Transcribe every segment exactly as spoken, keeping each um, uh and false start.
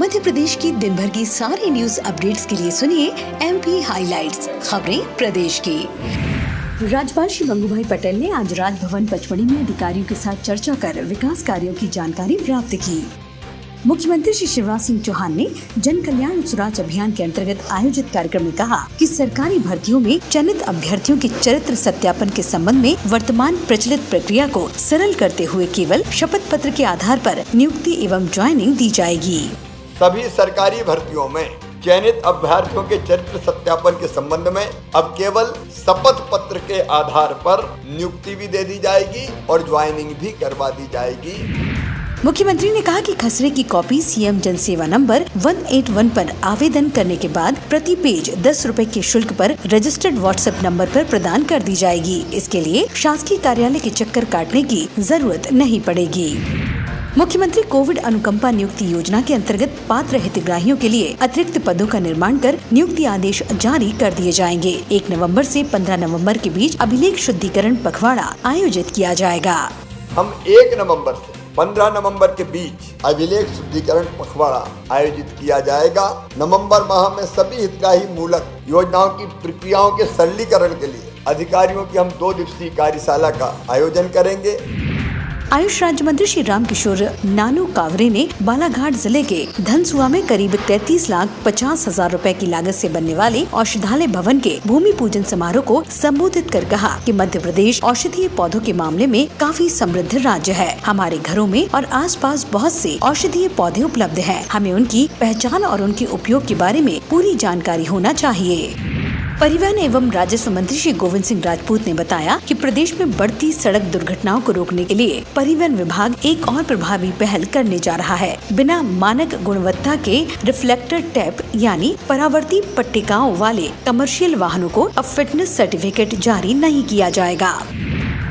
मध्य प्रदेश की दिन भर की सारी न्यूज अपडेट्स के लिए सुनिए एमपी हाइलाइट्स, खबरें प्रदेश की। राज्यपाल श्री मंगूभाई पटेल ने आज राजभवन पचमढ़ी में अधिकारियों के साथ चर्चा कर विकास कार्यों की जानकारी प्राप्त की। मुख्यमंत्री श्री शिवराज सिंह चौहान ने जन कल्याण स्वराज अभियान के अंतर्गत आयोजित कार्यक्रम में कहा कि सरकारी भर्तियों में चयनित अभ्यर्थियों के चरित्र सत्यापन के संबंध में वर्तमान प्रचलित प्रक्रिया को सरल करते हुए केवल शपथ पत्र के आधार पर नियुक्ति एवं ज्वाइनिंग दी जाएगी। सभी सरकारी भर्तियों में चयनित अभ्यर्थियों के चरित्र सत्यापन के संबंध में अब केवल शपथ पत्र के आधार पर नियुक्ति भी दे दी जाएगी और ज्वाइनिंग भी करवा दी जाएगी। मुख्यमंत्री ने कहा कि खसरे की कॉपी सीएम जन सेवा नंबर एक सौ इक्यासी पर आवेदन करने के बाद प्रति पेज दस रूपए के शुल्क पर रजिस्टर्ड व्हाट्सएप नंबर पर प्रदान कर दी जाएगी। इसके लिए शासकीय कार्यालय के चक्कर काटने की जरूरत नहीं पड़ेगी। मुख्यमंत्री कोविड अनुकंपा नियुक्ति योजना के अंतर्गत पात्र हितग्राहियों के लिए अतिरिक्त पदों का निर्माण कर नियुक्ति आदेश जारी कर दिए जाएंगे। एक नवम्बर से पंद्रह नवम्बर के बीच अभिलेख शुद्धिकरण पखवाड़ा आयोजित किया जाएगा। हम एक नवम्बर पंद्रह नवंबर के बीच अभिलेख शुद्धिकरण पखवाड़ा आयोजित किया जाएगा। नवंबर माह में सभी हितग्राही मूलक योजनाओं की प्रक्रियाओं के सरलीकरण के लिए अधिकारियों की हम दो दिवसीय कार्यशाला का आयोजन करेंगे। आयुष राज्य मंत्री श्री राम किशोर नानू कावरे ने बालाघाट जिले के धनसुआ में करीब तैतीस लाख पचास हजार रूपए की लागत से बनने वाले औषधालय भवन के भूमि पूजन समारोह को संबोधित कर कहा कि मध्य प्रदेश औषधीय पौधों के मामले में काफी समृद्ध राज्य है। हमारे घरों में और आसपास बहुत से औषधीय पौधे उपलब्ध हैं। हमें उनकी पहचान और उनके उपयोग के बारे में पूरी जानकारी होना चाहिए। परिवहन एवं राजस्व मंत्री श्री गोविंद सिंह राजपूत ने बताया कि प्रदेश में बढ़ती सड़क दुर्घटनाओं को रोकने के लिए परिवहन विभाग एक और प्रभावी पहल करने जा रहा है। बिना मानक गुणवत्ता के रिफ्लेक्टर टैप यानी परावर्ती पट्टिकाओं वाले कमर्शियल वाहनों को अब फिटनेस सर्टिफिकेट जारी नहीं किया जाएगा।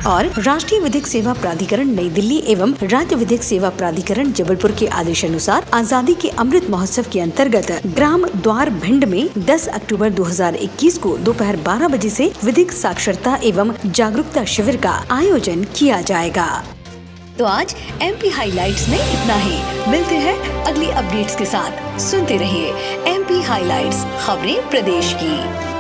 और राष्ट्रीय विधिक सेवा प्राधिकरण नई दिल्ली एवं राज्य विधिक सेवा प्राधिकरण जबलपुर के आदेशानुसार आजादी के अमृत महोत्सव के अंतर्गत ग्राम द्वार भिंड में दस अक्टूबर दो हजार इक्कीस को दोपहर बारह बजे से विधिक साक्षरता एवं जागरूकता शिविर का आयोजन किया जाएगा। तो आज एमपी हाइलाइट्स में इतना ही। मिलते हैं अगली अपडेट्स के साथ। सुनते रहिए एमपी हाइलाइट्स, खबरें प्रदेश की।